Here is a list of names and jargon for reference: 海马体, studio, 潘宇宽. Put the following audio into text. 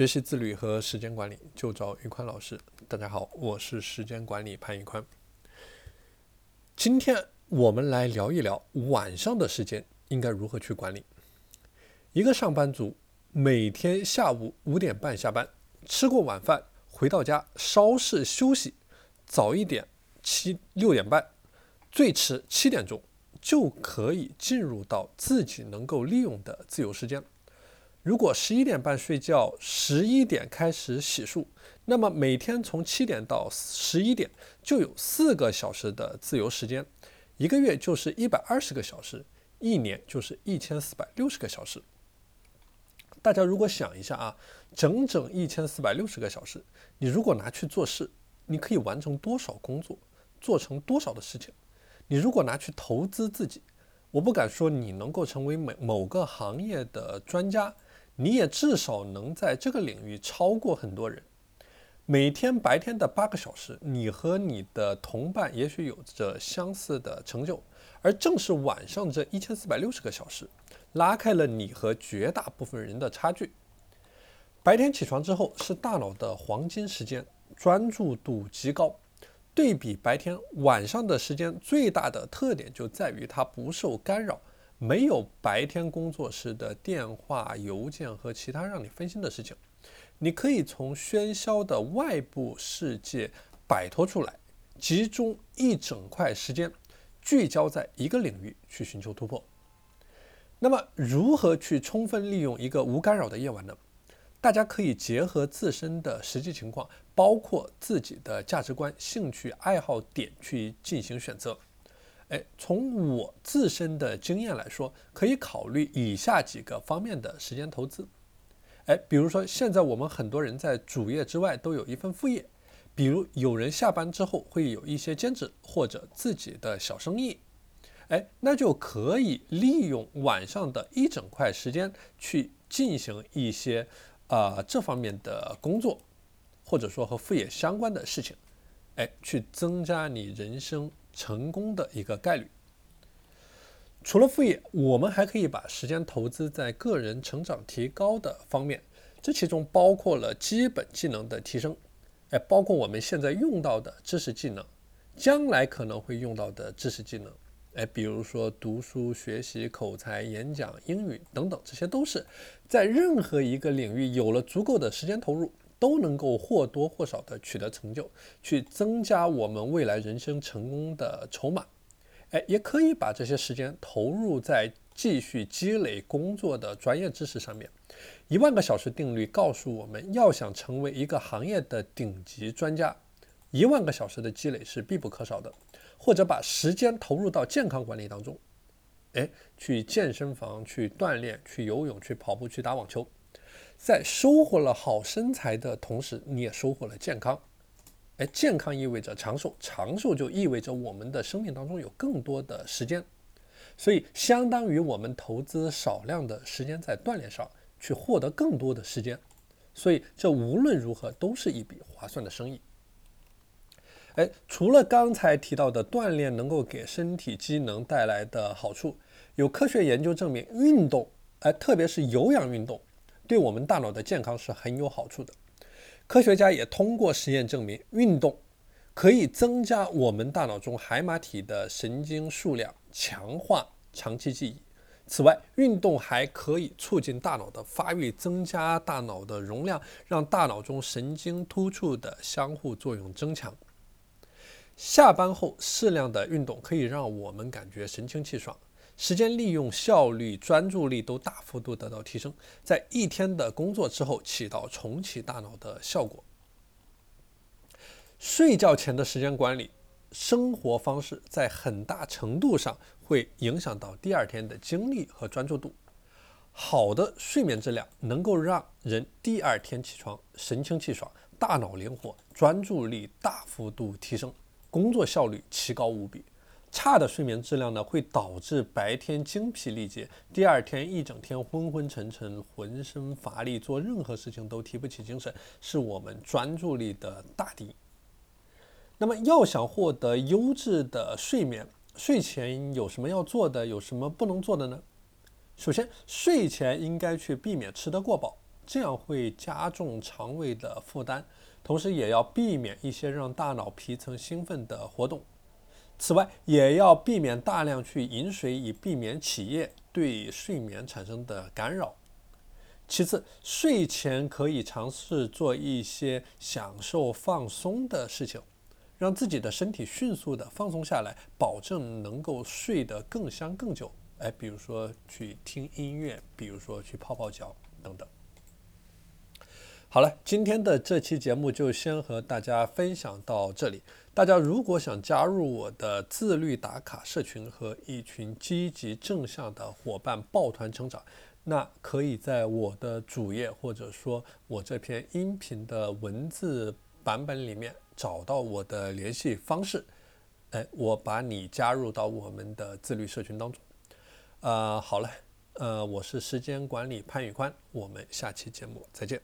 学习自律和时间管理就找于宽老师。大家好，我是时间管理潘于宽。今天我们来聊一聊晚上的时间应该如何去管理。一个上班族每天下午5点半下班，吃过晚饭回到家稍事休息，早一点6点半，最迟7点钟就可以进入到自己能够利用的自由时间。如果11点半睡觉，11点开始洗漱，那么每天从7点到11点就有4个小时的自由时间，一个月就是120个小时，一年就是1460个小时。大家如果想一下啊，整整1460个小时，你如果拿去做事，你可以完成多少工作，做成多少的事情？你如果拿去投资自己，我不敢说你能够成为某个行业的专家，你也至少能在这个领域超过很多人。每天白天的8个小时，你和你的同伴也许有着相似的成就，而正是晚上这1460个小时，拉开了你和绝大部分人的差距。白天起床之后是大脑的黄金时间，专注度极高。对比白天，晚上的时间最大的特点就在于它不受干扰，没有白天工作时的电话、邮件和其他让你分心的事情。你可以从喧嚣的外部世界摆脱出来，集中一整块时间，聚焦在一个领域去寻求突破。那么，如何去充分利用一个无干扰的夜晚呢？大家可以结合自身的实际情况，包括自己的价值观、兴趣、爱好点去进行选择。从我自身的经验来说，可以考虑以下几个方面的时间投资。比如说现在我们很多人在主业之外都有一份副业，比如有人下班之后会有一些兼职或者自己的小生意。那就可以利用晚上的一整块时间去进行一些这方面的工作，或者说和副业相关的事情，去增加你人生成功的一个概率。除了副业，我们还可以把时间投资在个人成长提高的方面，这其中包括了基本技能的提升，包括我们现在用到的知识技能，将来可能会用到的知识技能。比如说读书、学习、口才、演讲、英语等等，这些都是在任何一个领域有了足够的时间投入，都能够或多或少的取得成就，去增加我们未来人生成功的筹码。也可以把这些时间投入在继续积累工作的专业知识上面。10000个小时定律告诉我们，要想成为一个行业的顶级专家，10000个小时的积累是必不可少的。或者把时间投入到健康管理当中，去健身房，去锻炼，去游泳，去跑步，去打网球。在收获了好身材的同时，你也收获了健康。健康意味着长寿，长寿就意味着我们的生命当中有更多的时间。所以相当于我们投资少量的时间在锻炼上，去获得更多的时间。所以这无论如何都是一笔划算的生意。除了刚才提到的锻炼能够给身体机能带来的好处，有科学研究证明运动，特别是有氧运动，对我们大脑的健康是很有好处的。科学家也通过实验证明，运动可以增加我们大脑中海马体的神经数量，强化长期记忆。此外，运动还可以促进大脑的发育，增加大脑的容量，让大脑中神经突触的相互作用增强。下班后适量的运动可以让我们感觉神清气爽，时间利用效率、专注力都大幅度得到提升，在一天的工作之后起到重启大脑的效果。睡觉前的时间管理生活方式在很大程度上会影响到第二天的精力和专注度。好的睡眠质量能够让人第二天起床神清气爽，大脑灵活，专注力大幅度提升，工作效率奇高无比。差的睡眠质量呢，会导致白天精疲力竭，第二天一整天昏昏沉沉，浑身乏力，做任何事情都提不起精神，是我们专注力的大敌。那么要想获得优质的睡眠，睡前有什么要做的，有什么不能做的呢？首先，睡前应该去避免吃得过饱，这样会加重肠胃的负担，同时也要避免一些让大脑皮层兴奋的活动。此外，也要避免大量去饮水，以避免起夜对睡眠产生的干扰。其次，睡前可以尝试做一些享受放松的事情，让自己的身体迅速的放松下来，保证能够睡得更香更久。比如说去听音乐，比如说去泡泡脚等等。好了，今天的这期节目就先和大家分享到这里。大家如果想加入我的自律打卡社群和一群积极正向的伙伴抱团成长，那可以在我的主页或者说我这篇音频的文字版本里面找到我的联系方式。我把你加入到我们的自律社群当中。好了，我是时间管理潘宇宽，我们下期节目再见。